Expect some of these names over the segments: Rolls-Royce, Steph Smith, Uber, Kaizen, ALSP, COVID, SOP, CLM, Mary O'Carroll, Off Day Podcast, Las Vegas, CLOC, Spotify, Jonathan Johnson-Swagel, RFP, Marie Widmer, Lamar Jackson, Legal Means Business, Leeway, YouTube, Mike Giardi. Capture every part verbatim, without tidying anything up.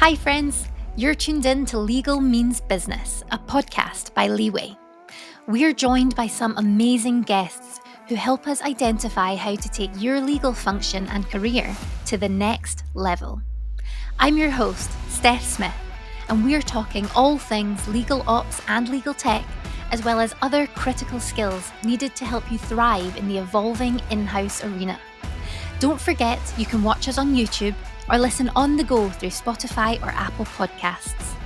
Hi friends, you're tuned in to Legal Means Business, a podcast by Leeway. We're joined by some amazing guests who help us identify how to take your legal function and career to the next level. I'm your host, Steph Smith, and we're talking all things legal ops and legal tech, as well as other critical skills needed to help you thrive in the evolving in-house arena. Don't forget, you can watch us on YouTube or listen on the go through Spotify or Apple Podcasts.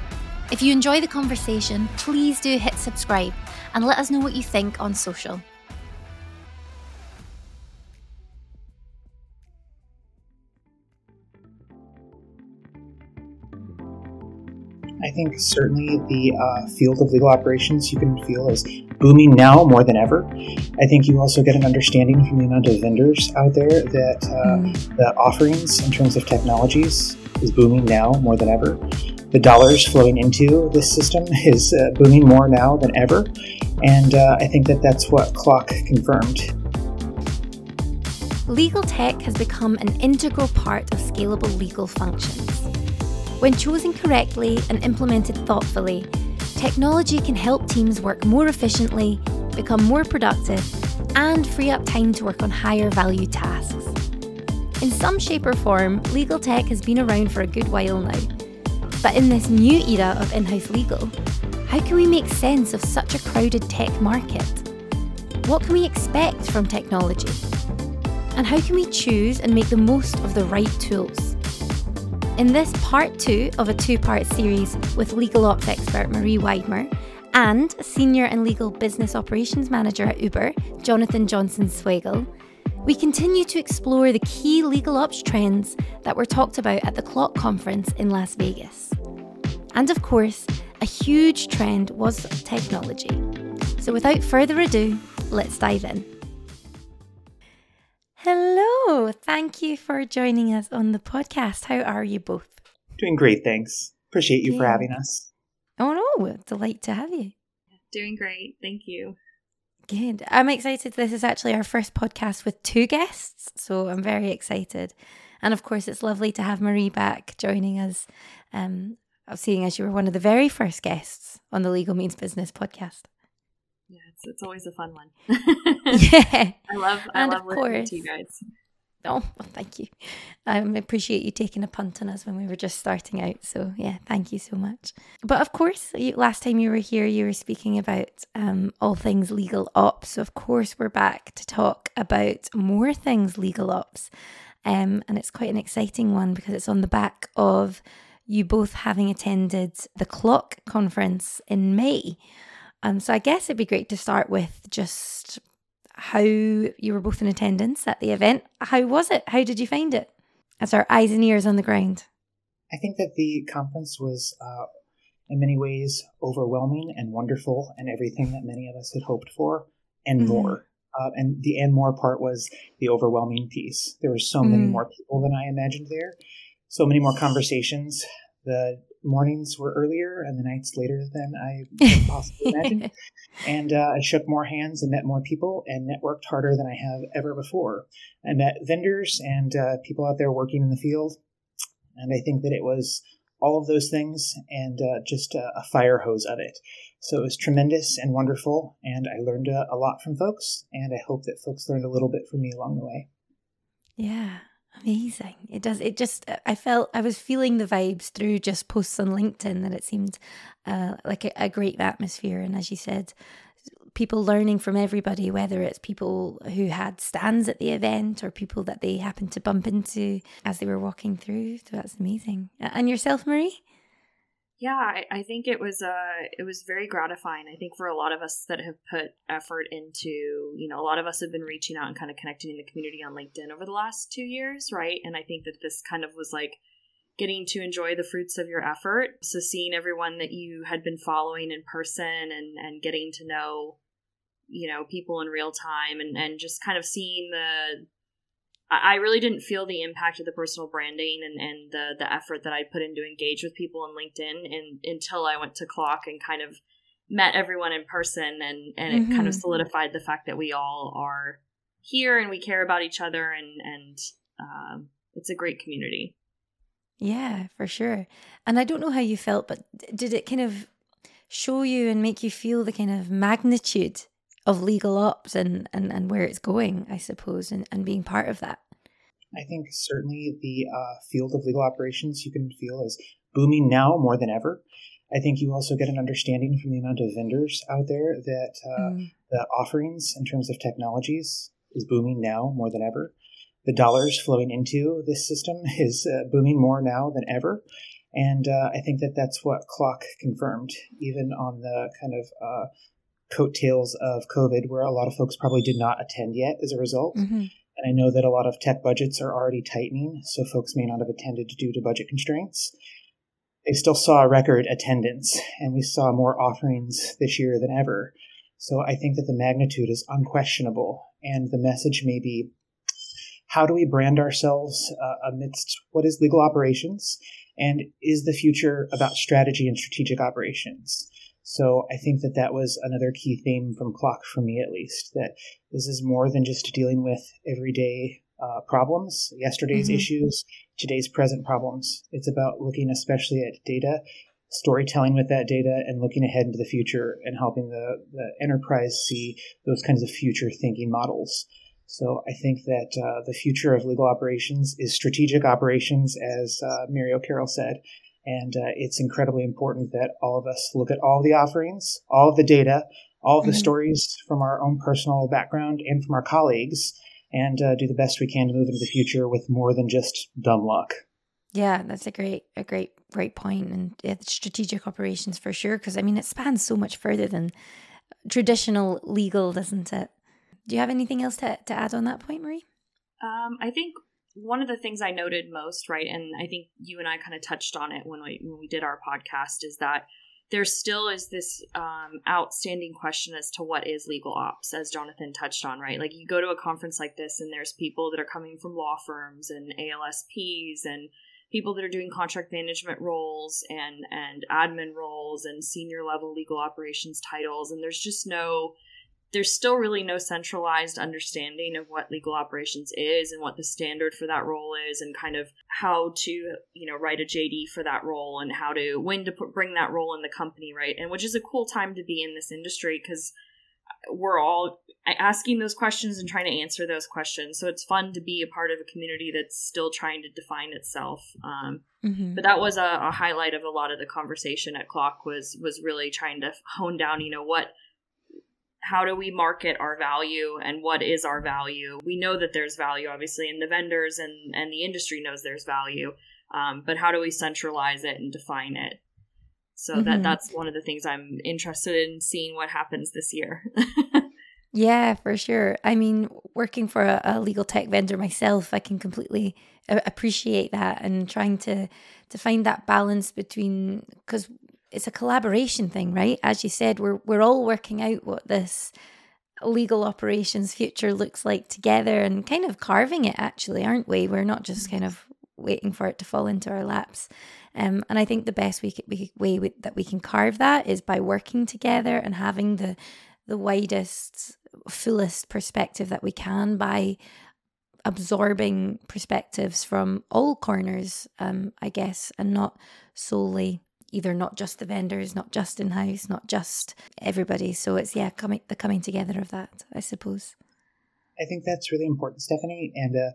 If you enjoy the conversation, please do hit subscribe and let us know what you think on social. I think certainly the uh, field of legal operations you can feel is booming now more than ever. I think you also get an understanding from the amount of vendors out there that uh, mm. the offerings in terms of technologies is booming now more than ever. The dollars flowing into this system is uh, booming more now than ever. And uh, I think that that's what C L O C confirmed. Legal tech has become an integral part of scalable legal functions. When chosen correctly and implemented thoughtfully, technology can help teams work more efficiently, become more productive, and free up time to work on higher value tasks. In some shape or form, legal tech has been around for a good while now. But in this new era of in-house legal, how can we make sense of such a crowded tech market? What can we expect from technology? And how can we choose and make the most of the right tools? In this part two of a two-part series with legal ops expert Marie Widmer and Senior and Legal Business Operations Manager at Uber, Jonathan Johnson-Swagel, we continue to explore the key legal ops trends that were talked about at the C L O C conference in Las Vegas. And of course, a huge trend was technology. So without further ado, let's dive in. Hello, thank you for joining us on the podcast. How are you both? Doing great, thanks. Appreciate you yeah. for having us. Oh no, delight to have you. Doing great, thank you. Good. I'm excited. This is actually our first podcast with two guests, so I'm very excited. And of course, it's lovely to have Marie back joining us, um, seeing as you were one of the very first guests on the Legal Means Business podcast. Yeah, it's, it's always a fun one. yeah. I love, I and love of listening course, to you guys. Oh, well, thank you. I um, appreciate you taking a punt on us when we were just starting out. So yeah, thank you so much. But of course, you, last time you were here, you were speaking about um, all things legal ops. So of course, we're back to talk about more things legal ops. Um, and it's quite an exciting one because it's on the back of you both having attended the C L O C conference in May. Um, so I guess it'd be great to start with just how you were both in attendance at the event. How was it? How did you find it? As our eyes and ears on the ground. I think that the conference was uh, in many ways overwhelming and wonderful and everything that many of us had hoped for and mm-hmm. more. Uh, and the and more part was the overwhelming piece. There were so mm. many more people than I imagined there. So many more conversations. The mornings were earlier and the nights later than I possibly imagined. And uh, I shook more hands and met more people and networked harder than I have ever before. I met vendors and uh, people out there working in the field. And I think that it was all of those things and uh, just a, a fire hose of it. So it was tremendous and wonderful. And I learned a, a lot from folks. And I hope that folks learned a little bit from me along the way. Yeah. Amazing. It does. It just, I felt, I was feeling the vibes through just posts on LinkedIn that it seemed uh, like a, a great atmosphere. And as you said, people learning from everybody, whether it's people who had stands at the event or people that they happened to bump into as they were walking through. So that's amazing. And yourself, Marie? Yeah, I, I think it was uh, it was very gratifying. I think for a lot of us that have put effort into, you know, a lot of us have been reaching out and kind of connecting in the community on LinkedIn over the last two years, right? And I think that this kind of was like getting to enjoy the fruits of your effort. So seeing everyone that you had been following in person and, and getting to know, you know, people in real time and, and just kind of seeing the... I really didn't feel the impact of the personal branding and, and the, the effort that I put into engage with people on LinkedIn and, until I went to C L O C and kind of met everyone in person. And, and mm-hmm. it kind of solidified the fact that we all are here and we care about each other and, and um, it's a great community. Yeah, for sure. And I don't know how you felt, but did it kind of show you and make you feel the kind of magnitude of legal ops and, and, and where it's going, I suppose, and, and being part of that? I think certainly the uh, field of legal operations you can feel is booming now more than ever. I think you also get an understanding from the amount of vendors out there that uh, mm. the offerings in terms of technologies is booming now more than ever. The dollars flowing into this system is uh, booming more now than ever. And uh, I think that that's what C L O C confirmed, even on the kind of uh, coattails of COVID, where a lot of folks probably did not attend yet as a result. Mm-hmm. And I know that a lot of tech budgets are already tightening, so folks may not have attended due to budget constraints. They still saw a record attendance, and we saw more offerings this year than ever. So I think that the magnitude is unquestionable, and the message may be, how do we brand ourselves uh, amidst what is legal operations, and is the future about strategy and strategic operations? So I think that that was another key theme from C L O C for me, at least, that this is more than just dealing with everyday uh, problems, yesterday's mm-hmm. issues, today's present problems. It's about looking especially at data, storytelling with that data, and looking ahead into the future and helping the, the enterprise see those kinds of future thinking models. So I think that uh, the future of legal operations is strategic operations, as uh, Mary O'Carroll said. And uh, it's incredibly important that all of us look at all the offerings, all of the data, all of the mm-hmm. stories from our own personal background and from our colleagues, and uh, do the best we can to move into the future with more than just dumb luck. Yeah, that's a great, a great, great point. And yeah, strategic operations for sure, because I mean, it spans so much further than traditional legal, doesn't it? Do you have anything else to, to add on that point, Marie? Um, I think one of the things I noted most, right, and I think you and I kind of touched on it when we when we did our podcast, is that there still is this um, outstanding question as to what is legal ops, as Jonathan touched on, right? Like, you go to a conference like this and there's people that are coming from law firms and A L S Ps and people that are doing contract management roles and, and admin roles and senior level legal operations titles. And there's just no... there's still really no centralized understanding of what legal operations is and what the standard for that role is, and kind of how to, you know, write a J D for that role and how to, when to put, bring that role in the company, right? And which is a cool time to be in this industry, because we're all asking those questions and trying to answer those questions. So it's fun to be a part of a community that's still trying to define itself. Um, mm-hmm. But that was a, a highlight of a lot of the conversation at C L O C, was, was really trying to hone down, you know, what, how do we market our value and what is our value? We know that there's value, obviously, and the vendors and, and the industry knows there's value, um, but how do we centralize it and define it? So mm-hmm. that that's one of the things I'm interested in, seeing what happens this year. Yeah, for sure. I mean, working for a, a legal tech vendor myself, I can completely appreciate that, and trying to, to find that balance between, because it's a collaboration thing, right? As you said, we're we're all working out what this legal operations future looks like together, and kind of carving it, actually, aren't we? We're not just kind of waiting for it to fall into our laps. Um, and I think the best we, we, way we, that we can carve that is by working together and having the the widest, fullest perspective that we can, by absorbing perspectives from all corners, um, I guess, and not solely... either not just the vendors, not just in-house, not just everybody. So it's, yeah, coming the coming together of that, I suppose. I think that's really important, Stephanie. And uh,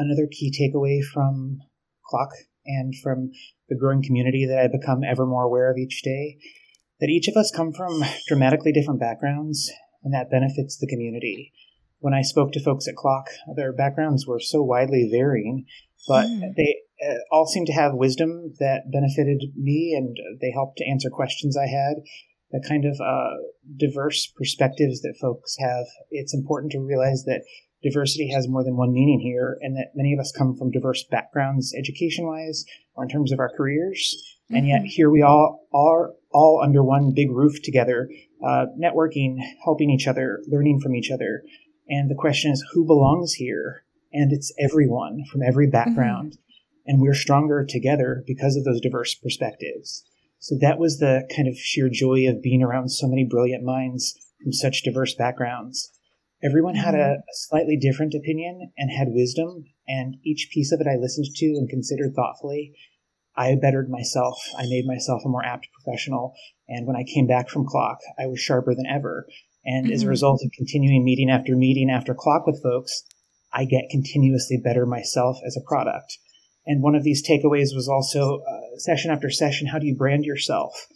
another key takeaway from C L O C and from the growing community that I become ever more aware of each day, that each of us come from dramatically different backgrounds, and that benefits the community. When I spoke to folks at C L O C, their backgrounds were so widely varying, but mm. they... Uh, all seem to have wisdom that benefited me, and they helped to answer questions I had. The kind of uh, diverse perspectives that folks have, it's important to realize that diversity has more than one meaning here, and that many of us come from diverse backgrounds education-wise or in terms of our careers, mm-hmm. and yet here we all are all under one big roof together, uh, networking, helping each other, learning from each other. And the question is, who belongs here? And it's everyone from every background. Mm-hmm. And we're stronger together because of those diverse perspectives. So that was the kind of sheer joy of being around so many brilliant minds from such diverse backgrounds. Everyone had a slightly different opinion and had wisdom, and each piece of it I listened to and considered thoughtfully. I bettered myself. I made myself a more apt professional. And when I came back from C L O C, I was sharper than ever. And mm-hmm. as a result of continuing meeting after meeting after C L O C with folks, I get continuously better myself as a product. And one of these takeaways was also uh, session after session, how do you brand yourself?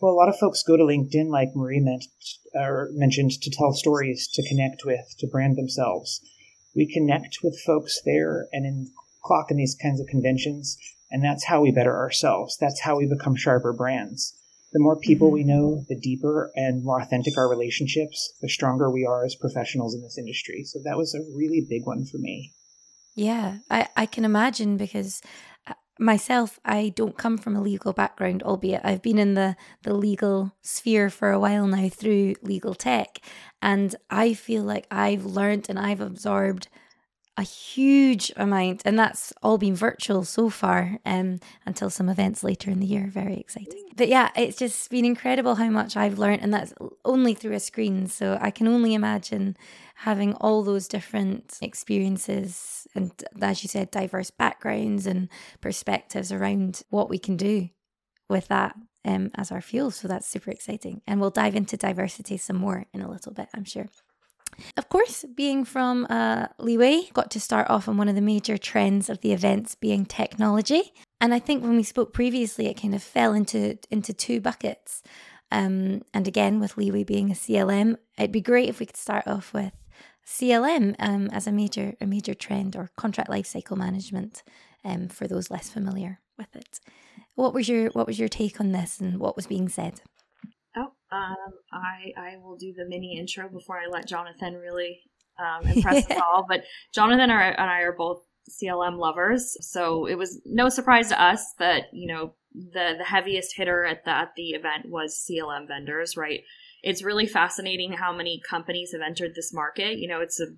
Well, a lot of folks go to LinkedIn, like Marie meant, or mentioned, to tell stories, to connect with, to brand themselves. We connect with folks there and in C L O C in these kinds of conventions, and that's how we better ourselves. That's how we become sharper brands. The more people we know, the deeper and more authentic our relationships, the stronger we are as professionals in this industry. So that was a really big one for me. Yeah, I, I can imagine, because myself, I don't come from a legal background, albeit I've been in the, the legal sphere for a while now through legal tech. And I feel like I've learned and I've absorbed a huge amount, and that's all been virtual so far, um, until some events later in the year. Very exciting. But yeah, it's just been incredible how much I've learned, and that's only through a screen. So I can only imagine having all those different experiences and, as you said, diverse backgrounds and perspectives around what we can do with that um, as our fuel. So that's super exciting. And we'll dive into diversity some more in a little bit, I'm sure. Of course, being from uh, Leeway, got to start off on one of the major trends of the events being technology. And I think when we spoke previously, it kind of fell into into two buckets. Um, and again, with Leeway being a C L M, it'd be great if we could start off with C L M um, as a major a major trend, or contract lifecycle management, um, for those less familiar with it. What was your what was your take on this, and what was being said? Oh, um, I I will do the mini intro before I let Jonathan really um, impress us all. But Jonathan are, and I are both C L M lovers, so it was no surprise to us that, you know, the the heaviest hitter at the at the event was C L M vendors, right? It's really fascinating how many companies have entered this market. You know, it's a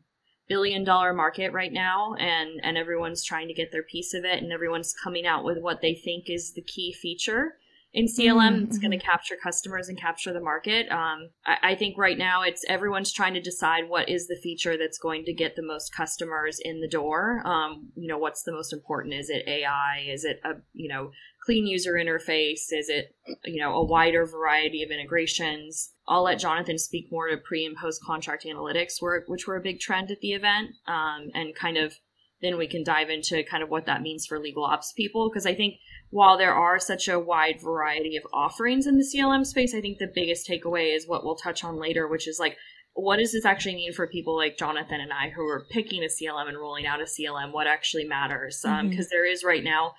billion dollar market right now, and and everyone's trying to get their piece of it, and everyone's coming out with what they think is the key feature in C L M, it's going to capture customers and capture the market. Um, I, I think right now it's everyone's trying to decide what is the feature that's going to get the most customers in the door. Um, you know, what's the most important? Is it A I? Is it a, you know, clean user interface? Is it, you know, a wider variety of integrations? I'll let Jonathan speak more to pre and post contract analytics, were, which were a big trend at the event, um, and kind of then we can dive into kind of what that means for legal ops people, because I think while there are such a wide variety of offerings in the C L M space, I think the biggest takeaway is what we'll touch on later, which is like, what does this actually mean for people like Jonathan and I who are picking a C L M and rolling out a C L M? What actually matters? Because mm-hmm. um, there is right now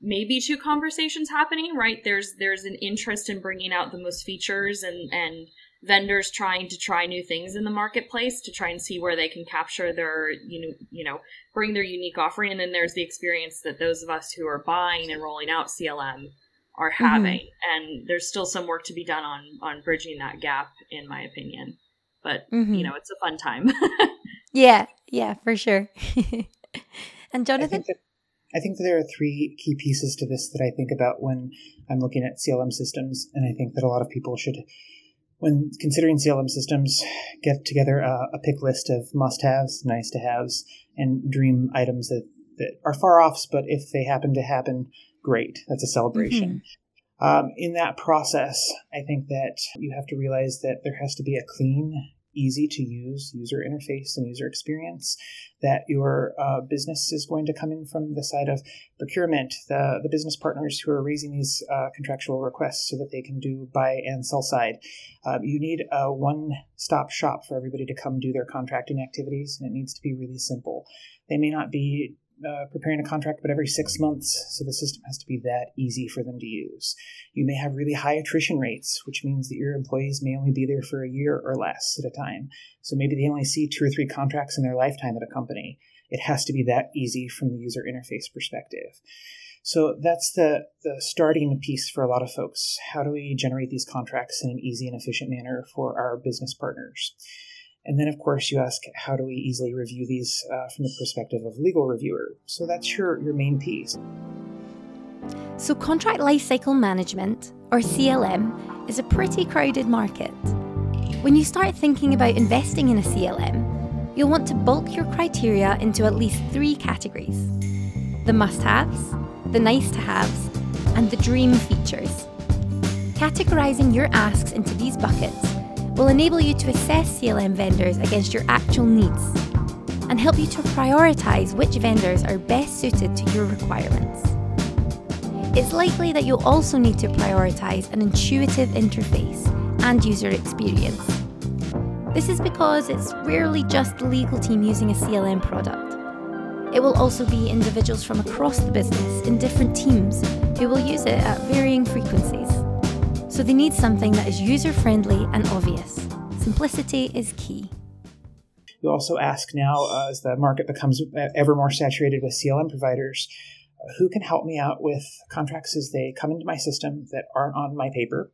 maybe two conversations happening, right? There's there's an interest in bringing out the most features and and vendors trying to try new things in the marketplace to try and see where they can capture their, you know, you know, bring their unique offering. And then there's the experience that those of us who are buying and rolling out C L M are having. Mm-hmm. And there's still some work to be done on, on bridging that gap, in my opinion. But, mm-hmm. you know, it's a fun time. yeah, yeah, for sure. And Jonathan? I think, that, I think that there are three key pieces to this that I think about when I'm looking at C L M systems. And I think that a lot of people should, when considering C L M systems, get together a, a pick list of must-haves, nice-to-haves, and dream items that, that are far off, but if they happen to happen, great. That's a celebration. Mm-hmm. Um, in that process, I think that you have to realize that there has to be a clean, easy-to-use user interface and user experience that your uh, business is going to come in from the side of procurement, the, the business partners who are raising these uh, contractual requests so that they can do buy and sell side. Uh, you need a one-stop shop for everybody to come do their contracting activities, and it needs to be really simple. They may not be Uh, preparing a contract, but every six months. So the system has to be that easy for them to use. You may have really high attrition rates, which means that your employees may only be there for a year or less at a time. So maybe they only see two or three contracts in their lifetime at a company. It has to be that easy from the user interface perspective. So that's the, the starting piece for a lot of folks. How do we generate these contracts in an easy and efficient manner for our business partners? And then, of course, you ask, how do we easily review these uh, from the perspective of a legal reviewer? So that's your, your main piece. So contract lifecycle management, or C L M, is a pretty crowded market. When you start thinking about investing in a C L M, you'll want to bulk your criteria into at least three categories: the must-haves, the nice-to-haves, and the dream features. Categorizing your asks into these buckets will enable you to assess C L M vendors against your actual needs and help you to prioritize which vendors are best suited to your requirements. It's likely that you'll also need to prioritize an intuitive interface and user experience. This is because it's rarely just the legal team using a C L M product. It will also be individuals from across the business in different teams who will use it at varying frequencies. So they need something that is user-friendly and obvious. Simplicity is key. You also ask now, uh, as the market becomes ever more saturated with C L M providers, who can help me out with contracts as they come into my system that aren't on my paper?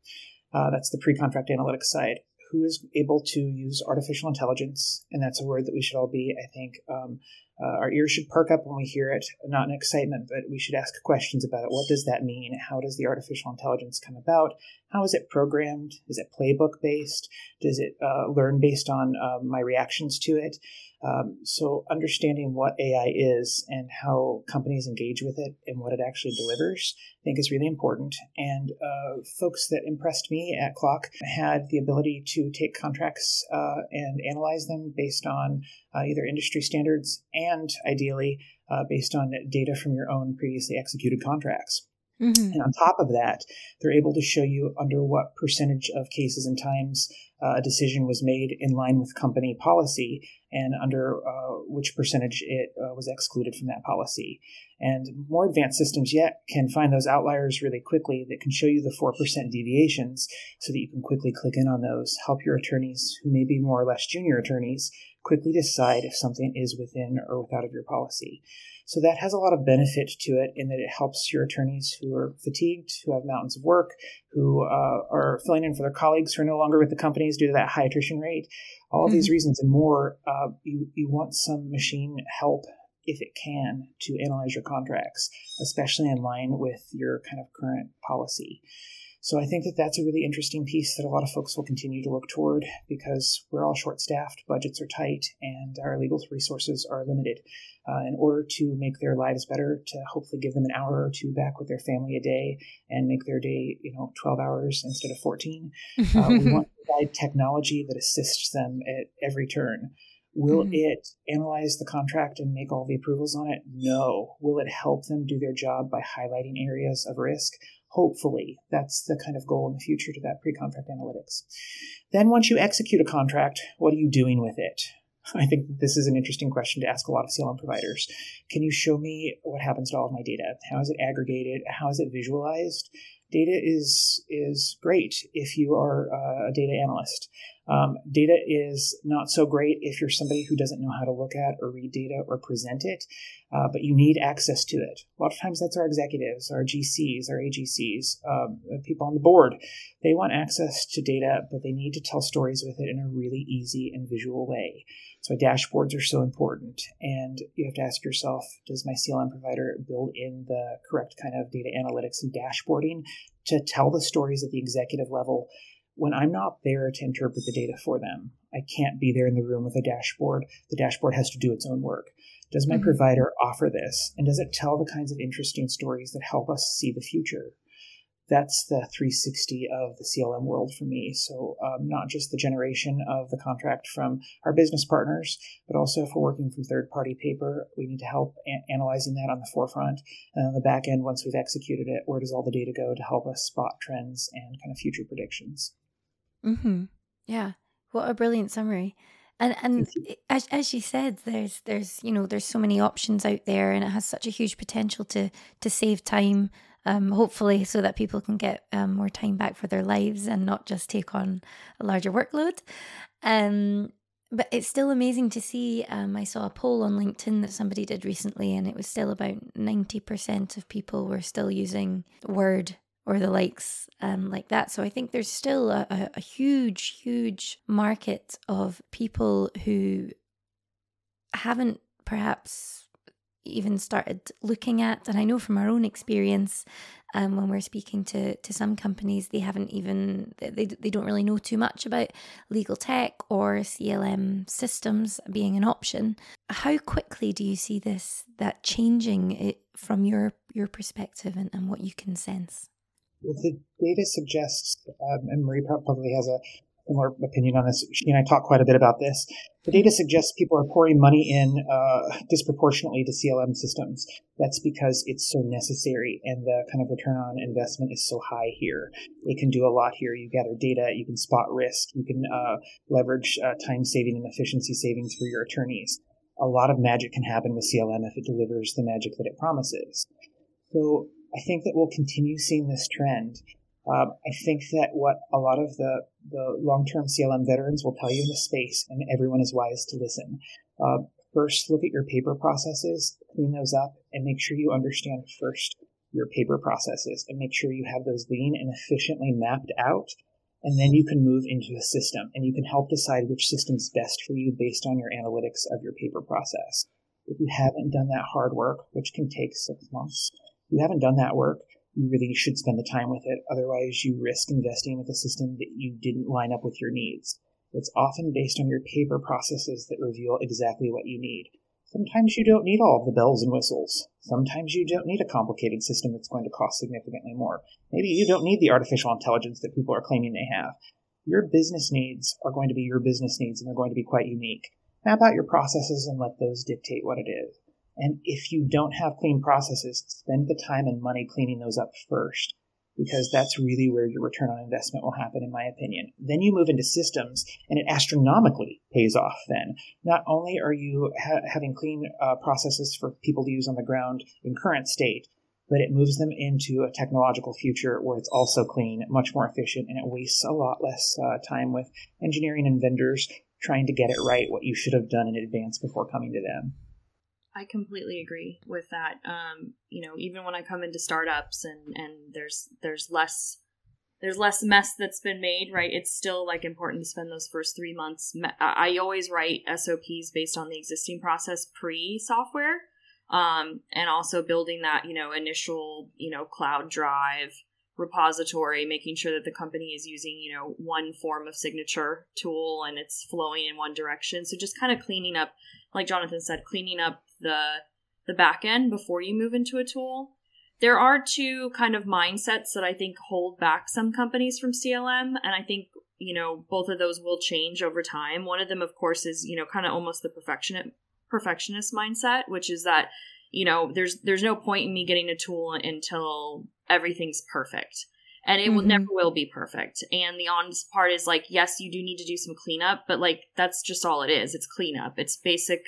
Uh, that's the pre-contract analytics side. Who is able to use artificial intelligence? And that's a word that we should all be, I think, um, uh, our ears should perk up when we hear it, not in excitement, but we should ask questions about it. What does that mean? How does the artificial intelligence come about? How is it programmed? Is it playbook-based? Does it uh, learn based on uh, my reactions to it? Um, so understanding what A I is and how companies engage with it and what it actually delivers, I think is really important. And uh, folks that impressed me at C L O C had the ability to take contracts uh, and analyze them based on uh, either industry standards and ideally uh, based on data from your own previously executed contracts. Mm-hmm. And on top of that, they're able to show you under what percentage of cases and times uh, a decision was made in line with company policy and under uh, which percentage it uh, was excluded from that policy. And more advanced systems yet can find those outliers really quickly that can show you the four percent deviations so that you can quickly click in on those, help your attorneys, who may be more or less junior attorneys, quickly decide if something is within or without of your policy. So that has a lot of benefit to it in that it helps your attorneys who are fatigued, who have mountains of work, who uh, are filling in for their colleagues who are no longer with the companies due to that high attrition rate. All mm-hmm. these reasons and more, uh, you, you want some machine help, if it can, to analyze your contracts, especially in line with your kind of current policy. So I think that that's a really interesting piece that a lot of folks will continue to look toward because we're all short-staffed, budgets are tight, and our legal resources are limited. Uh, in order to make their lives better, to hopefully give them an hour or two back with their family a day and make their day, you know, twelve hours instead of fourteen, uh, we want to provide technology that assists them at every turn. Will mm-hmm. it analyze the contract and make all the approvals on it? No. Will it help them do their job by highlighting areas of risk? Hopefully. That's the kind of goal in the future to that pre-contract analytics. Then once you execute a contract, what are you doing with it? I think this is an interesting question to ask a lot of C L M providers. Can you show me what happens to all of my data? How is it aggregated? How is it visualized? Data is is great if you are a data analyst. Um, data is not so great if you're somebody who doesn't know how to look at or read data or present it, uh, but you need access to it. A lot of times that's our executives, our G Cs, our A G Cs, um, people on the board. They want access to data, but they need to tell stories with it in a really easy and visual way. So dashboards are so important, and you have to ask yourself, does my C L M provider build in the correct kind of data analytics and dashboarding to tell the stories at the executive level when I'm not there to interpret the data for them? I can't be there in the room with a dashboard. The dashboard has to do its own work. Does my mm-hmm. provider offer this, and does it tell the kinds of interesting stories that help us see the future? That's the three sixty of the C L M world for me. So um, not just the generation of the contract from our business partners, but also if we're working from third-party paper, we need to help a- analyzing that on the forefront. And on the back end, once we've executed it, where does all the data go to help us spot trends and kind of future predictions? Mm-hmm. Yeah. What a brilliant summary. And and as as you said, there's there's you know there's so many options out there, and it has such a huge potential to to save time. Um, hopefully so that people can get um, more time back for their lives and not just take on a larger workload. Um, but it's still amazing to see. Um, I saw a poll on LinkedIn that somebody did recently, and it was still about ninety percent of people were still using Word or the likes um, like that. So I think there's still a, a, a huge, huge market of people who haven't perhaps even started looking at. And I know from our own experience, um, when we're speaking to to some companies, they haven't even, they, they don't really know too much about legal tech or C L M systems being an option. How quickly do you see this, that changing it from your, your perspective and, and what you can sense? Well, the data suggests, um, and Marie probably has a more opinion on this. She and I talk quite a bit about this. The data suggests people are pouring money in uh, disproportionately to C L M systems. That's because it's so necessary, and the kind of return on investment is so high here. They can do a lot here. You gather data, you can spot risk, you can uh, leverage uh, time saving and efficiency savings for your attorneys. A lot of magic can happen with C L M if it delivers the magic that it promises. So I think that we'll continue seeing this trend. Um, I think that what a lot of the, the long-term C L M veterans will tell you in this space, and everyone is wise to listen. Uh, first, look at your paper processes, clean those up, and make sure you understand first your paper processes, and make sure you have those lean and efficiently mapped out, and then you can move into a system, and you can help decide which system's best for you based on your analytics of your paper process. If you haven't done that hard work, which can take six months, if you haven't done that work, you really should spend the time with it. Otherwise, you risk investing with a system that you didn't line up with your needs. It's often based on your paper processes that reveal exactly what you need. Sometimes you don't need all of the bells and whistles. Sometimes you don't need a complicated system that's going to cost significantly more. Maybe you don't need the artificial intelligence that people are claiming they have. Your business needs are going to be your business needs, and they're going to be quite unique. Map out your processes and let those dictate what it is. And if you don't have clean processes, spend the time and money cleaning those up first, because that's really where your return on investment will happen, in my opinion. Then you move into systems, and it astronomically pays off then. Not only are you ha- having clean uh, processes for people to use on the ground in current state, but it moves them into a technological future where it's also clean, much more efficient, and it wastes a lot less uh, time with engineering and vendors trying to get it right, what you should have done in advance before coming to them. I completely agree with that. Um, you know, even when I come into startups and, and there's there's less there's less mess that's been made, right? It's still like important to spend those first three months. I always write S O Ps based on the existing process pre-software, um, and also building that, you know, initial, you know, cloud drive repository, making sure that the company is using, you know, one form of signature tool and it's flowing in one direction. So just kind of cleaning up, like Jonathan said, cleaning up the the back end before you move into a tool. There are two kind of mindsets that I think hold back some companies from C L M, and I think, you know, both of those will change over time. One of them, of course, is, you know, kind of almost the perfectionist perfectionist mindset, which is that, you know, there's there's no point in me getting a tool until everything's perfect. And it mm-hmm. will never will be perfect. And the honest part is, like, yes, you do need to do some cleanup, but, like, that's just all it is. It's cleanup. It's basic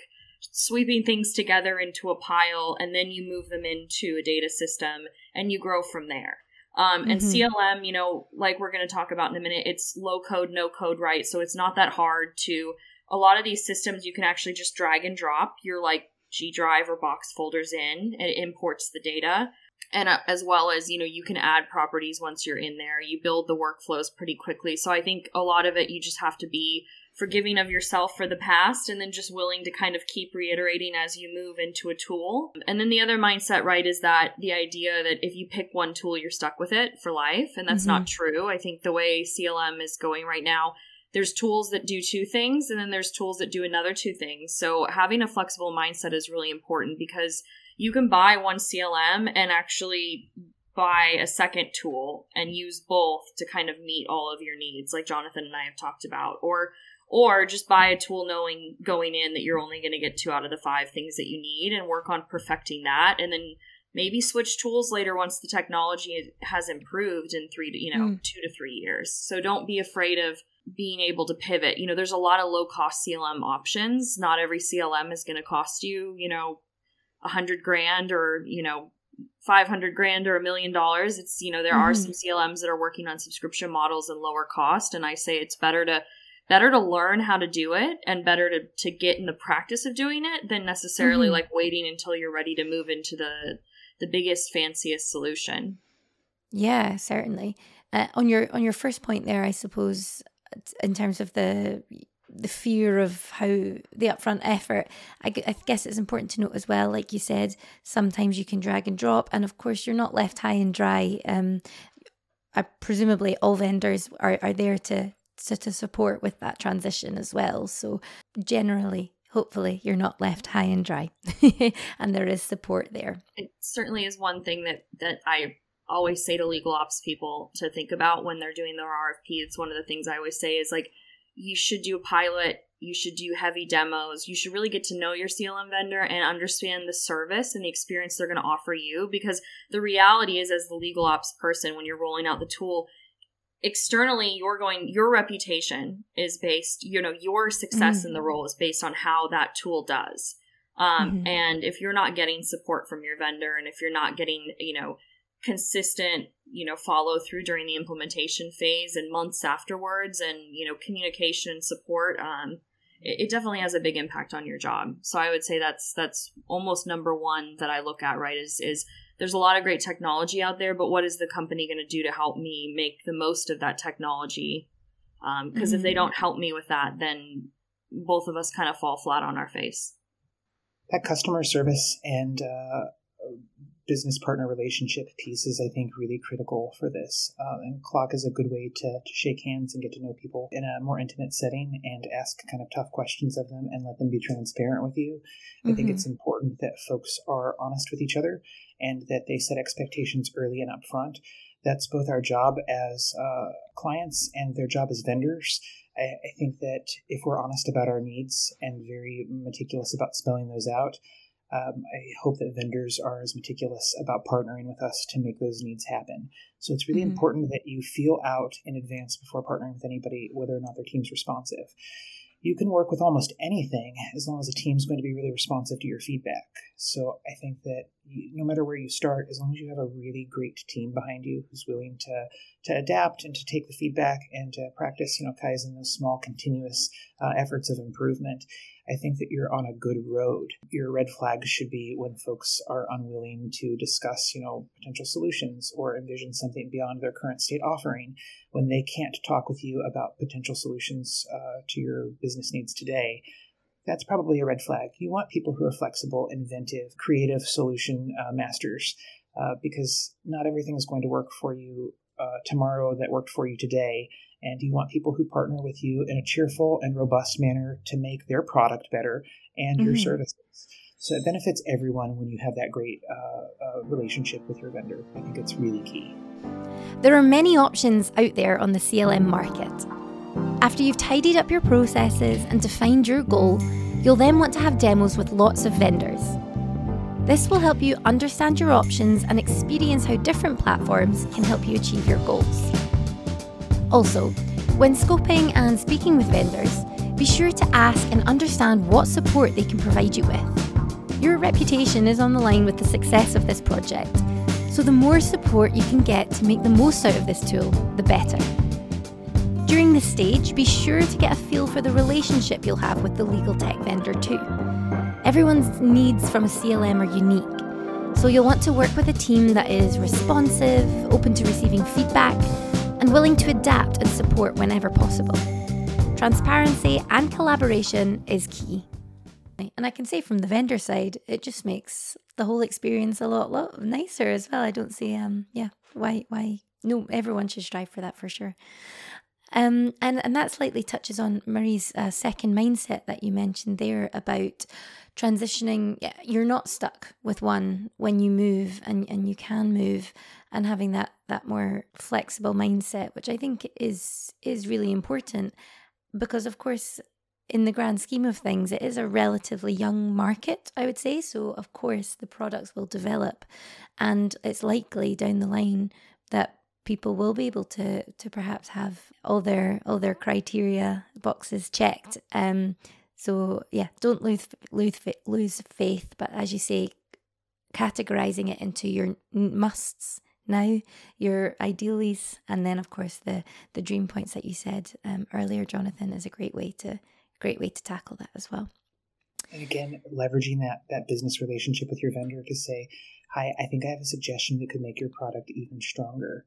sweeping things together into a pile, and then you move them into a data system and you grow from there. Um, mm-hmm. And C L M, you know, like we're going to talk about in a minute, it's low code, no code, right? So it's not that hard to, a lot of these systems, you can actually just drag and drop your, like, G Drive or Box folders in, and it imports the data. And uh, as well as, you know, you can add properties once you're in there, you build the workflows pretty quickly. So I think a lot of it, you just have to be forgiving of yourself for the past, and then just willing to kind of keep reiterating as you move into a tool. And then the other mindset, right, is that the idea that if you pick one tool, you're stuck with it for life. And that's mm-hmm. not true. I think the way C L M is going right now, there's tools that do two things, and then there's tools that do another two things. So having a flexible mindset is really important, because you can buy one C L M and actually buy a second tool and use both to kind of meet all of your needs, like Jonathan and I have talked about, or or just buy a tool knowing going in that you're only going to get two out of the five things that you need, and work on perfecting that, and then maybe switch tools later once the technology has improved in three to, you know, mm. two to three years. So don't be afraid of being able to pivot. You know, there's a lot of low cost C L M options. Not every C L M is going to cost you, you know, a hundred grand or, you know, five hundred grand or a million dollars. It's, you know, there mm-hmm. are some C L Ms that are working on subscription models and lower cost. And I say it's better to, better to learn how to do it, and better to, to get in the practice of doing it than necessarily mm-hmm. like waiting until you're ready to move into the, the biggest, fanciest solution. Yeah, certainly. Uh, on your, on your first point there, I suppose in terms of the, the fear of how the upfront effort. I, I guess it's important to note as well, like you said, sometimes you can drag and drop, and of course you're not left high and dry. Um, I, presumably all vendors are, are there to, to to support with that transition as well. So generally, hopefully, you're not left high and dry, and there is support there. It certainly is one thing that that I always say to legal ops people to think about when they're doing their R F P. It's one of the things I always say is, like, you should do a pilot, you should do heavy demos, you should really get to know your C L M vendor and understand the service and the experience they're going to offer you. Because the reality is, as the legal ops person, when you're rolling out the tool, externally, you're going, your reputation is based, you know, your success mm-hmm. in the role is based on how that tool does. Um, mm-hmm. And if you're not getting support from your vendor, and if you're not getting, you know, consistent, you know, follow through during the implementation phase and months afterwards, and, you know, communication support, um, it, it definitely has a big impact on your job. So I would say that's, that's almost number one that I look at, right, is, is there's a lot of great technology out there, but what is the company going to do to help me make the most of that technology? Um, because mm-hmm. if they don't help me with that, then both of us kind of fall flat on our face. That customer service and, uh, business partner relationship piece is, I think, really critical for this. Um, and C L O C is a good way to, to shake hands and get to know people in a more intimate setting and ask kind of tough questions of them and let them be transparent with you. I mm-hmm. think it's important that folks are honest with each other and that they set expectations early and upfront. That's both our job as uh, clients and their job as vendors. I, I think that if we're honest about our needs and very meticulous about spelling those out, Um, I hope that vendors are as meticulous about partnering with us to make those needs happen. So it's really mm-hmm. important that you feel out in advance before partnering with anybody whether or not their team's responsive. You can work with almost anything as long as the team's going to be really responsive to your feedback. So I think that you, no matter where you start, as long as you have a really great team behind you who's willing to to adapt and to take the feedback and to practice, you know, Kaizen, those small continuous uh, efforts of improvement, I think that you're on a good road. Your red flags should be when folks are unwilling to discuss, you know, potential solutions or envision something beyond their current state offering, when they can't talk with you about potential solutions uh, to your business needs today. That's probably a red flag. You want people who are flexible, inventive, creative solution uh, masters, uh, because not everything is going to work for you uh, tomorrow that worked for you today. And you want people who partner with you in a cheerful and robust manner to make their product better and mm-hmm. your services. So it benefits everyone when you have that great uh, uh, relationship with your vendor. I think it's really key. There are many options out there on the C L M market. After you've tidied up your processes and defined your goal, you'll then want to have demos with lots of vendors. This will help you understand your options and experience how different platforms can help you achieve your goals. Also, when scoping and speaking with vendors, be sure to ask and understand what support they can provide you with. Your reputation is on the line with the success of this project, so the more support you can get to make the most out of this tool, the better. During this stage, be sure to get a feel for the relationship you'll have with the legal tech vendor too. Everyone's needs from a C L M are unique, so you'll want to work with a team that is responsive, open to receiving feedback, and willing to adapt and support whenever possible. Transparency and collaboration is key. And I can say from the vendor side, it just makes the whole experience a lot, lot nicer as well. I don't see, um, yeah, why, why, no, everyone should strive for that for sure. Um, and, and that slightly touches on Marie's uh, second mindset that you mentioned there about transitioning. You're not stuck with one when you move, and, and you can move, and having that that more flexible mindset, which I think is is really important, because of course, in the grand scheme of things, it is a relatively young market, I would say. So of course, the products will develop, and it's likely down the line that people will be able to to perhaps have all their all their criteria boxes checked. Um, So yeah, don't lose, lose, lose faith. But as you say, categorizing it into your musts now, your idealies, and then of course the the dream points that you said um, earlier, Jonathan, is a great way to great way to tackle that as well. And again, leveraging that that business relationship with your vendor to say, "Hi, I think I have a suggestion that could make your product even stronger."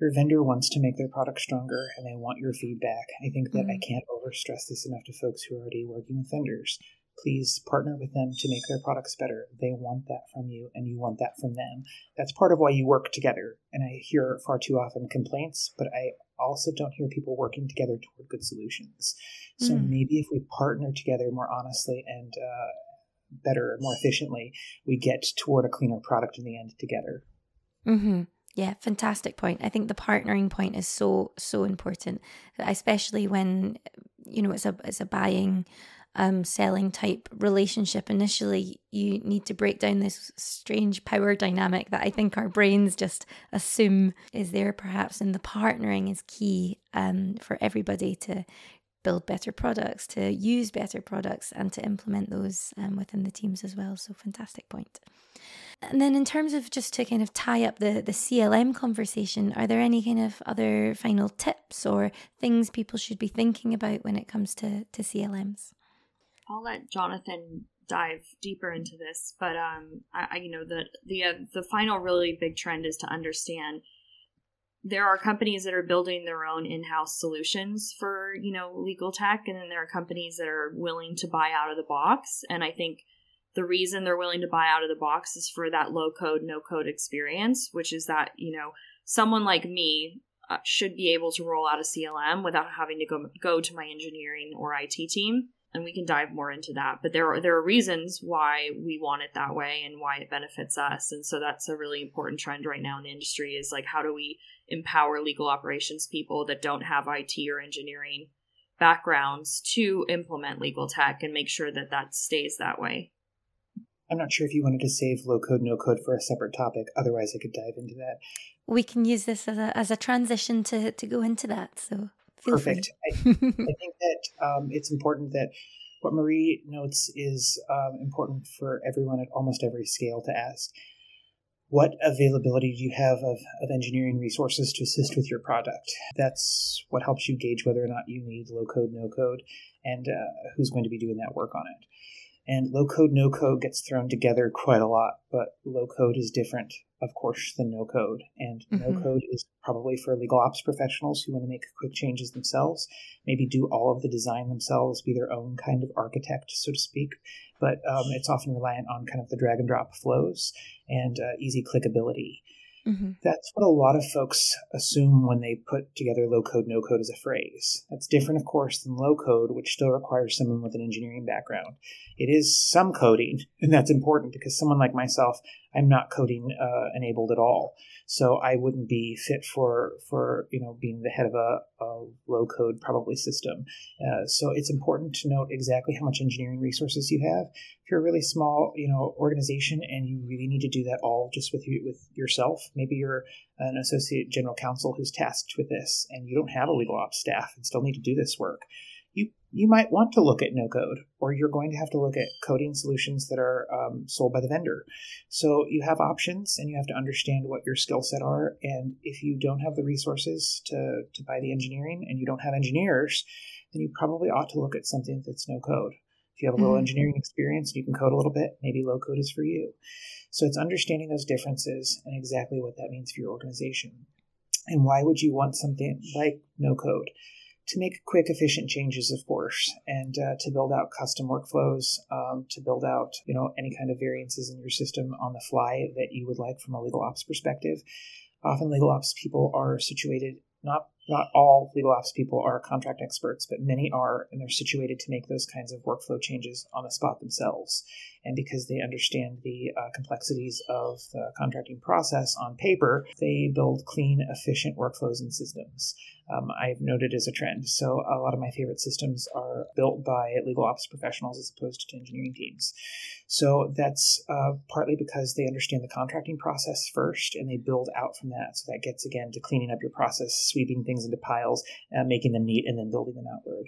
your vendor wants to make their product stronger and they want your feedback. I think that mm-hmm. I can't overstress this enough to folks who are already working with vendors. Please partner with them to make their products better. They want that from you, and you want that from them. That's part of why you work together. And I hear far too often complaints, but I also don't hear people working together toward good solutions. So mm. maybe if we partner together more honestly and uh, better, more efficiently, we get toward a cleaner product in the end together. Mm-hmm. Yeah, fantastic point. I think the partnering point is so, so important, especially when, you know, it's a it's a buying Um, selling type relationship. Initially, you need to break down this strange power dynamic that I think our brains just assume is there perhaps, and the partnering is key um, for everybody to build better products, to use better products, and to implement those um, within the teams as well. So fantastic point. And then in terms of just to kind of tie up the, the C L M conversation, are there any kind of other final tips or things people should be thinking about when it comes to, to C L Ms? I'll let Jonathan dive deeper into this, but um, I, I you know the the uh, the final really big trend is to understand there are companies that are building their own in-house solutions for you know legal tech, and then there are companies that are willing to buy out of the box. And I think the reason they're willing to buy out of the box is for that low-code, no-code experience, which is that you know someone like me uh, should be able to roll out a C L M without having to go go to my engineering or I T team. And we can dive more into that. But there are there are reasons why we want it that way and why it benefits us. And so that's a really important trend right now in the industry is like, how do we empower legal operations people that don't have I T or engineering backgrounds to implement legal tech and make sure that that stays that way? I'm not sure if you wanted to save low code, no code for a separate topic. Otherwise, I could dive into that. We can use this as a, as a transition to, to go into that. So perfect. I, I think that um, it's important that what Marie notes is um, important for everyone at almost every scale to ask, what availability do you have of, of engineering resources to assist with your product? That's what helps you gauge whether or not you need low code, no code, and uh, who's going to be doing that work on it. And low code, no code gets thrown together quite a lot, but low code is different, of course, than no code. And mm-hmm. no code is probably for legal ops professionals who want to make quick changes themselves, maybe do all of the design themselves, be their own kind of architect, so to speak. But um, it's often reliant on kind of the drag and drop flows and uh, easy clickability. Mm-hmm. That's what a lot of folks assume when they put together low code, no code as a phrase. That's different, of course, than low code, which still requires someone with an engineering background. It is some coding, and that's important because someone like myself, I'm not coding uh, enabled at all. So I wouldn't be fit for, for you know, being the head of a, a low code probably system. Uh, so it's important to note exactly how much engineering resources you have. If you're a really small, you know, organization and you really need to do that all just with you, with yourself, maybe you're an associate general counsel who's tasked with this and you don't have a legal ops staff and still need to do this work. You you might want to look at no code, or you're going to have to look at coding solutions that are um, sold by the vendor. So you have options and you have to understand what your skill set are. And if you don't have the resources to, to buy the engineering and you don't have engineers, then you probably ought to look at something that's no code. If you have a little mm-hmm. engineering experience and you can code a little bit, maybe low code is for you. So it's understanding those differences and exactly what that means for your organization. And why would you want something like no code? To make quick, efficient changes, of course, and uh, to build out custom workflows, um, to build out, you know, any kind of variances in your system on the fly that you would like from a legal ops perspective. Often legal ops people are situated, not not all legal ops people are contract experts, but many are, and they're situated to make those kinds of workflow changes on the spot themselves. And because they understand the uh, complexities of the contracting process on paper, they build clean, efficient workflows and systems. Um, I've noted as a trend. So a lot of my favorite systems are built by legal ops professionals as opposed to engineering teams. So that's uh, partly because they understand the contracting process first and they build out from that. So that gets again to cleaning up your process, sweeping things into piles, uh, making them neat, and then building them outward.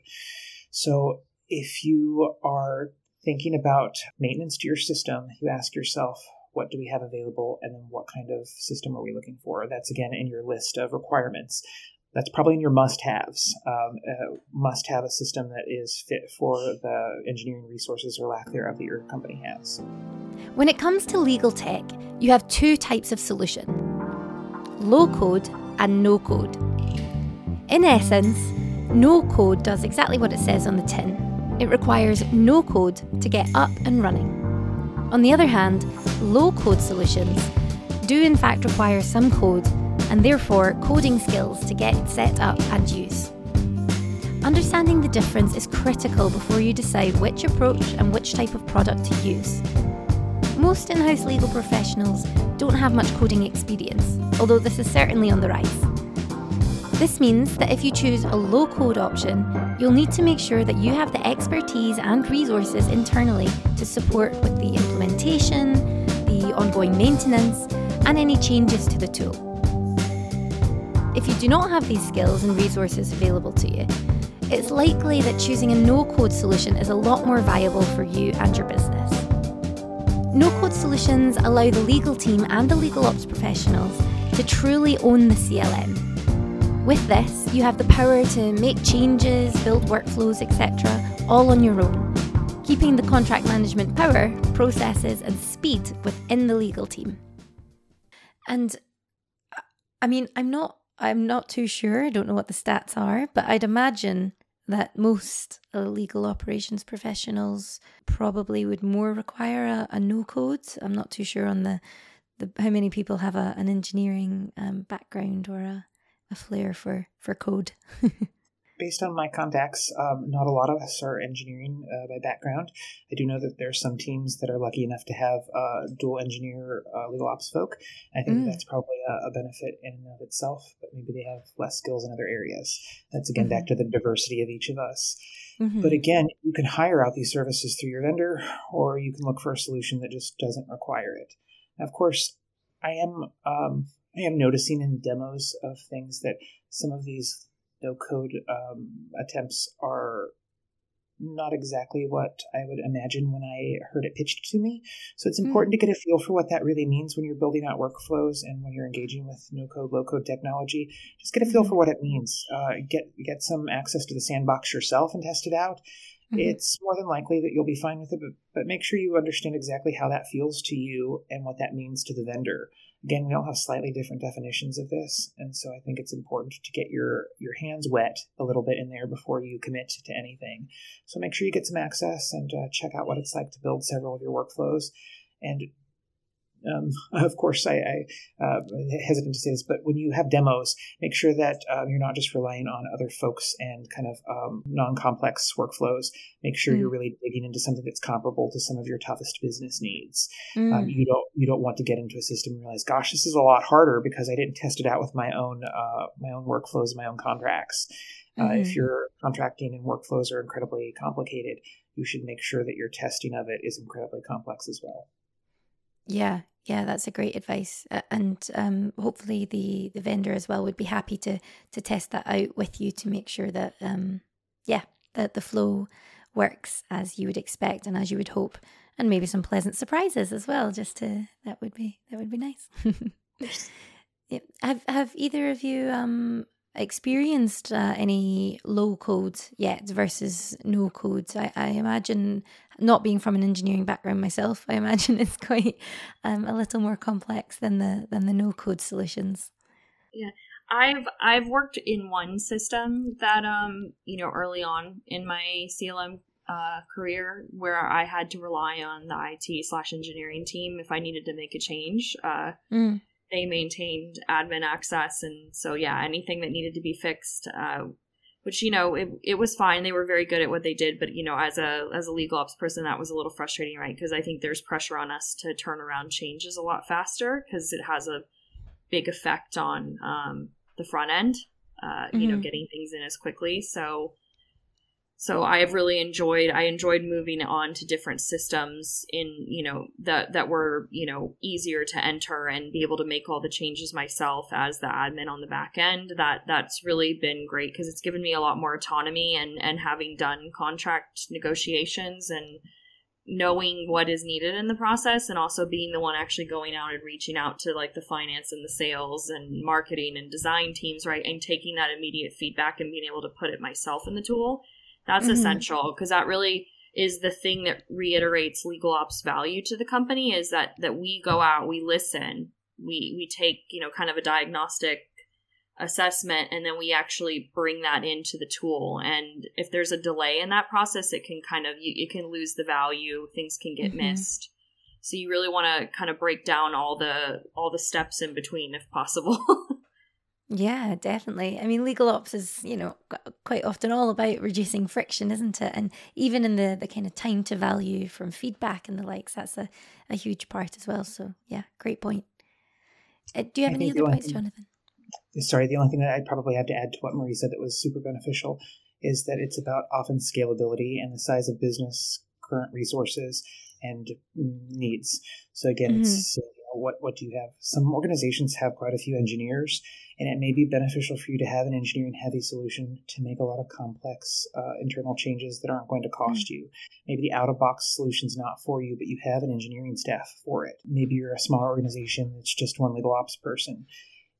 So if you are thinking about maintenance to your system, you ask yourself, what do we have available? And then what kind of system are we looking for? That's again in your list of requirements. That's probably in your must-haves. Um, uh, must have a system that is fit for the engineering resources or lack thereof that your company has. When it comes to legal tech, you have two types of solution: low code and no code. In essence, no code does exactly what it says on the tin. It requires no code to get up and running. On the other hand, low code solutions do in fact require some code and therefore coding skills to get set up and used. Understanding the difference is critical before you decide which approach and which type of product to use. Most in-house legal professionals don't have much coding experience, although this is certainly on the rise. This means that if you choose a low-code option, you'll need to make sure that you have the expertise and resources internally to support with the implementation, the ongoing maintenance, and any changes to the tool. If you do not have these skills and resources available to you, it's likely that choosing a no-code solution is a lot more viable for you and your business. No-code solutions allow the legal team and the legal ops professionals to truly own the C L M. With this, you have the power to make changes, build workflows, et cetera, all on your own, keeping the contract management power, processes, and speed within the legal team. And, I mean, I'm not, I'm not too sure. I don't know what the stats are, but I'd imagine that most legal operations professionals probably would more require a, a no code. I'm not too sure on the, the how many people have a, an engineering um, background or a, a flair for, for code. Based on my contacts, um, not a lot of us are engineering uh, by background. I do know that there are some teams that are lucky enough to have uh, dual engineer uh, legal ops folk. I think mm. that's probably a, a benefit in and of itself, but maybe they have less skills in other areas. That's, again, mm-hmm. back to the diversity of each of us. Mm-hmm. But again, you can hire out these services through your vendor, or you can look for a solution that just doesn't require it. Now, of course, I am, um, I am noticing in demos of things that some of these no-code um, attempts are not exactly what I would imagine when I heard it pitched to me. So it's important mm. to get a feel for what that really means when you're building out workflows and when you're engaging with no-code, low-code technology. Just get a feel for what it means. Uh, get get some access to the sandbox yourself and test it out. Mm-hmm. It's more than likely that you'll be fine with it, but, but make sure you understand exactly how that feels to you and what that means to the vendor. Again, we all have slightly different definitions of this, and so I think it's important to get your, your hands wet a little bit in there before you commit to anything. So make sure you get some access and uh, check out what it's like to build several of your workflows. And um, of course, I, I uh, hesitant to say this, but when you have demos, make sure that um, you're not just relying on other folks and kind of um, non-complex workflows. Make sure mm. you're really digging into something that's comparable to some of your toughest business needs. Mm. Um, you don't you don't want to get into a system and realize, gosh, this is a lot harder because I didn't test it out with my own uh, my own workflows, and my own contracts. Uh, mm-hmm. If your contracting and workflows are incredibly complicated, you should make sure that your testing of it is incredibly complex as well. Yeah. Yeah, that's a great advice. Uh, and um, hopefully the, the vendor as well would be happy to to test that out with you to make sure that, um, yeah, that the flow works as you would expect and as you would hope, and maybe some pleasant surprises as well, just to, that would be, that would be nice. Yeah. Have, have either of you um, experienced uh, any low code yet versus no code? I, I imagine, not being from an engineering background myself, I imagine it's quite um, a little more complex than the than the no code solutions. Yeah, I've I've worked in one system that um you know early on in my C L M uh, career where I had to rely on the I T slash engineering team if I needed to make a change. Uh, mm. They maintained admin access, and so yeah, anything that needed to be fixed. Uh, Which, you know, it it was fine. They were very good at what they did. But, you know, as a as a legal ops person, that was a little frustrating, right? Because I think there's pressure on us to turn around changes a lot faster because it has a big effect on um, the front end, uh, mm-hmm. you know, getting things in as quickly. So so I have really enjoyed I enjoyed moving on to different systems in, you know, that, that were, you know, easier to enter and be able to make all the changes myself as the admin on the back end. That that's really been great because it's given me a lot more autonomy and, and having done contract negotiations and knowing what is needed in the process, and also being the one actually going out and reaching out to like the finance and the sales and marketing and design teams, right? And taking that immediate feedback and being able to put it myself in the tool. That's mm-hmm. essential, because that really is the thing that reiterates legal ops value to the company, is that that we go out, we listen, we we take, you know, kind of a diagnostic assessment, and then we actually bring that into the tool. And if there's a delay in that process, it can kind of, you, it can lose the value. Things can get mm-hmm. missed. So you really want to kind of break down all the all the steps in between if possible. Yeah, definitely. I mean, legal ops is, you know, quite often all about reducing friction, isn't it? And even in the, the kind of time to value from feedback and the likes, that's a, a huge part as well. So yeah, great point. Uh, do you have I any other points, thing, Jonathan? Sorry, the only thing that I probably have to add to what Marie said that was super beneficial is that it's about often scalability and the size of business, current resources, and needs. So again, mm-hmm. it's... What what do you have? Some organizations have quite a few engineers, and it may be beneficial for you to have an engineering-heavy solution to make a lot of complex uh, internal changes that aren't going to cost mm-hmm. you. Maybe the out-of-box solution's not for you, but you have an engineering staff for it. Maybe you're a small organization that's just one legal ops person.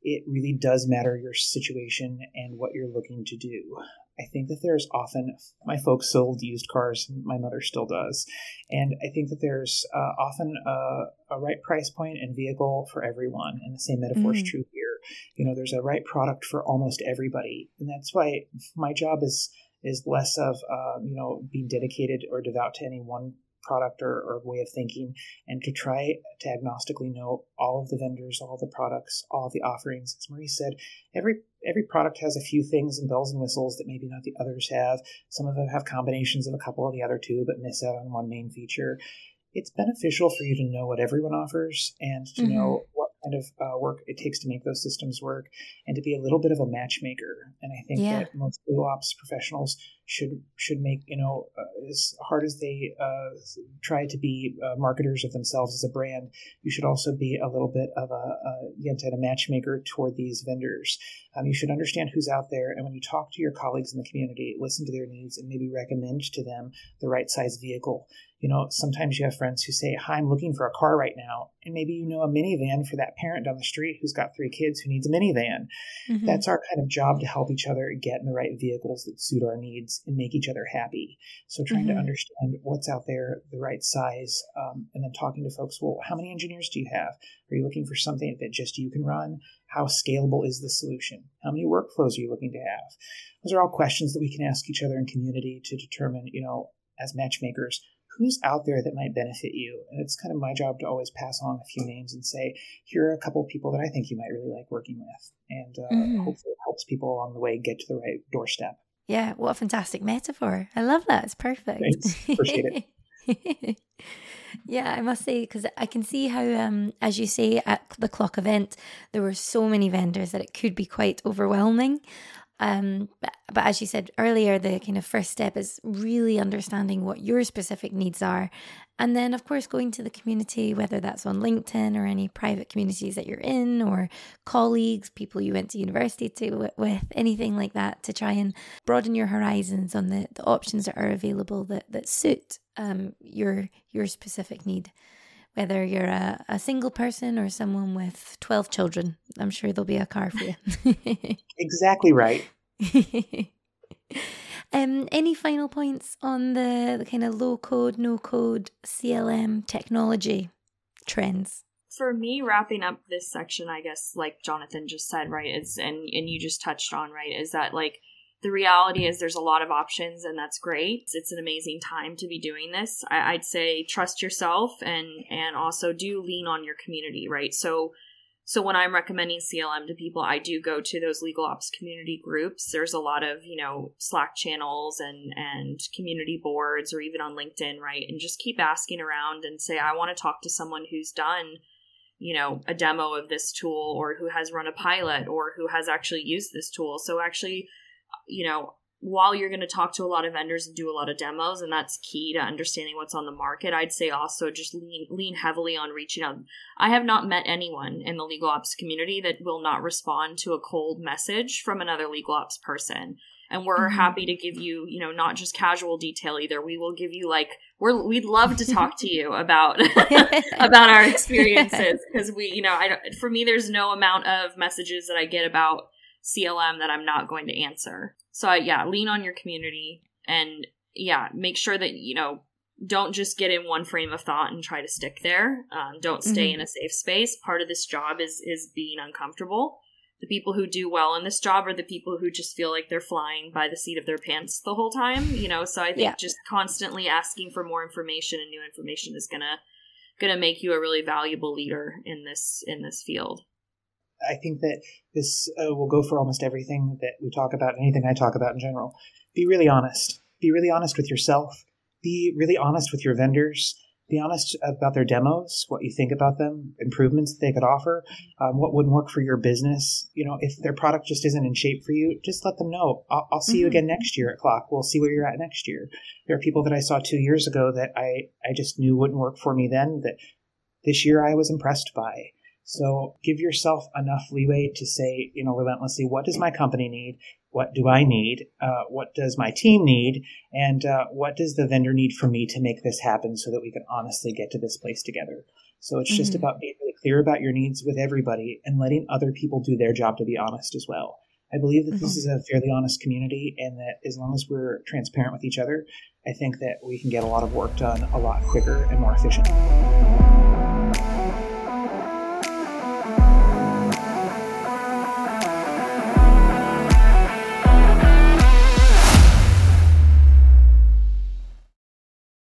It really does matter your situation and what you're looking to do. I think that there's often, my folks sold used cars, my mother still does, and I think that there's uh, often a, a right price point and vehicle for everyone, and the same metaphor is mm. true here. You know, there's a right product for almost everybody, and that's why my job is is less of, uh, you know, being dedicated or devout to any one product or, or way of thinking, and to try to agnostically know all of the vendors, all the products, all the offerings. As Marie said, every every product has a few things and bells and whistles that maybe not the others have. Some of them have combinations of a couple of the other two, but miss out on one main feature. It's beneficial for you to know what everyone offers and to mm-hmm. know what kind of uh, work it takes to make those systems work, and to be a little bit of a matchmaker. And I think yeah. that most legal ops professionals should should make, you know, uh, as hard as they uh, try to be uh, marketers of themselves as a brand, you should also be a little bit of a, a, a matchmaker toward these vendors. Um, you should understand who's out there, and when you talk to your colleagues in the community, listen to their needs and maybe recommend to them the right size vehicle. You know, sometimes you have friends who say, hi, I'm looking for a car right now. And maybe you know a minivan for that parent down the street who's got three kids who needs a minivan. Mm-hmm. That's our kind of job, to help each other get in the right vehicles that suit our needs and make each other happy. So trying mm-hmm. to understand what's out there, the right size, um, and then talking to folks, well, how many engineers do you have? Are you looking for something that just you can run? How scalable is the solution? How many workflows are you looking to have? Those are all questions that we can ask each other in community to determine, you know, as matchmakers, who's out there that might benefit you. And it's kind of my job to always pass on a few names and say, here are a couple of people that I think you might really like working with. And uh, mm-hmm. hopefully it helps people along the way get to the right doorstep. Yeah, what a fantastic metaphor. I love that. It's perfect. Thanks. Appreciate it. Yeah, I must say, because I can see how, um, as you say, at the CLOC event, there were so many vendors that it could be quite overwhelming. Um, but, but as you said earlier, the kind of first step is really understanding what your specific needs are. And then, of course, going to the community, whether that's on LinkedIn or any private communities that you're in, or colleagues, people you went to university to, with, anything like that, to try and broaden your horizons on the, the options that are available that, that suit um, your your specific need. Whether you're a, a single person or someone with twelve children, I'm sure there'll be a car for you. Exactly right. um, any final points on the, the kind of low code, no code C L M technology trends? For me, wrapping up this section, I guess, like Jonathan just said, right, is, and, and you just touched on, right, is that like, the reality is there's a lot of options, and that's great. It's an amazing time to be doing this. I, I'd say trust yourself, and and also do lean on your community, right? So so when I'm recommending C L M to people, I do go to those legal ops community groups. There's a lot of, you know, Slack channels and, and community boards, or even on LinkedIn, right? And just keep asking around and say, I want to talk to someone who's done, you know, a demo of this tool, or who has run a pilot, or who has actually used this tool. So actually, you know, while you're going to talk to a lot of vendors and do a lot of demos, and that's key to understanding what's on the market, I'd say also just lean lean heavily on reaching out. I have not met anyone in the legal ops community that will not respond to a cold message from another legal ops person. And we're mm-hmm. happy to give you, you know, not just casual detail either. We will give you like, we're, we'd love to talk to you about, about our experiences. Cause we, you know, I don't, for me, there's no amount of messages that I get about C L M that I'm not going to answer. So yeah, lean on your community, and yeah, make sure that, you know, don't just get in one frame of thought and try to stick there. Um, don't stay mm-hmm. in a safe space. Part of this job is is being uncomfortable. the people who do well in this job are the people who just feel like they're flying by the seat of their pants the whole time, you know? So I think yeah. just constantly asking for more information and new information is gonna gonna make you a really valuable leader in this in this field. I think that this uh, will go for almost everything that we talk about, anything I talk about in general. Be really honest. Be really honest with yourself. Be really honest with your vendors. Be honest about their demos, what you think about them, improvements that they could offer, um, what wouldn't work for your business. You know, if their product just isn't in shape for you, just let them know. I'll, I'll see mm-hmm. you again next year at C L O C. We'll see where you're at next year. There are people that I saw two years ago that I, I just knew wouldn't work for me then that this year I was impressed by. So give yourself enough leeway to say, you know, relentlessly, what does my company need? What do I need? Uh, what does my team need? And uh, what does the vendor need from me to make this happen so that we can honestly get to this place together? So it's mm-hmm. just about being really clear about your needs with everybody and letting other people do their job to be honest as well. I believe that mm-hmm. this is a fairly honest community, and that as long as we're transparent with each other, I think that we can get a lot of work done a lot quicker and more efficiently.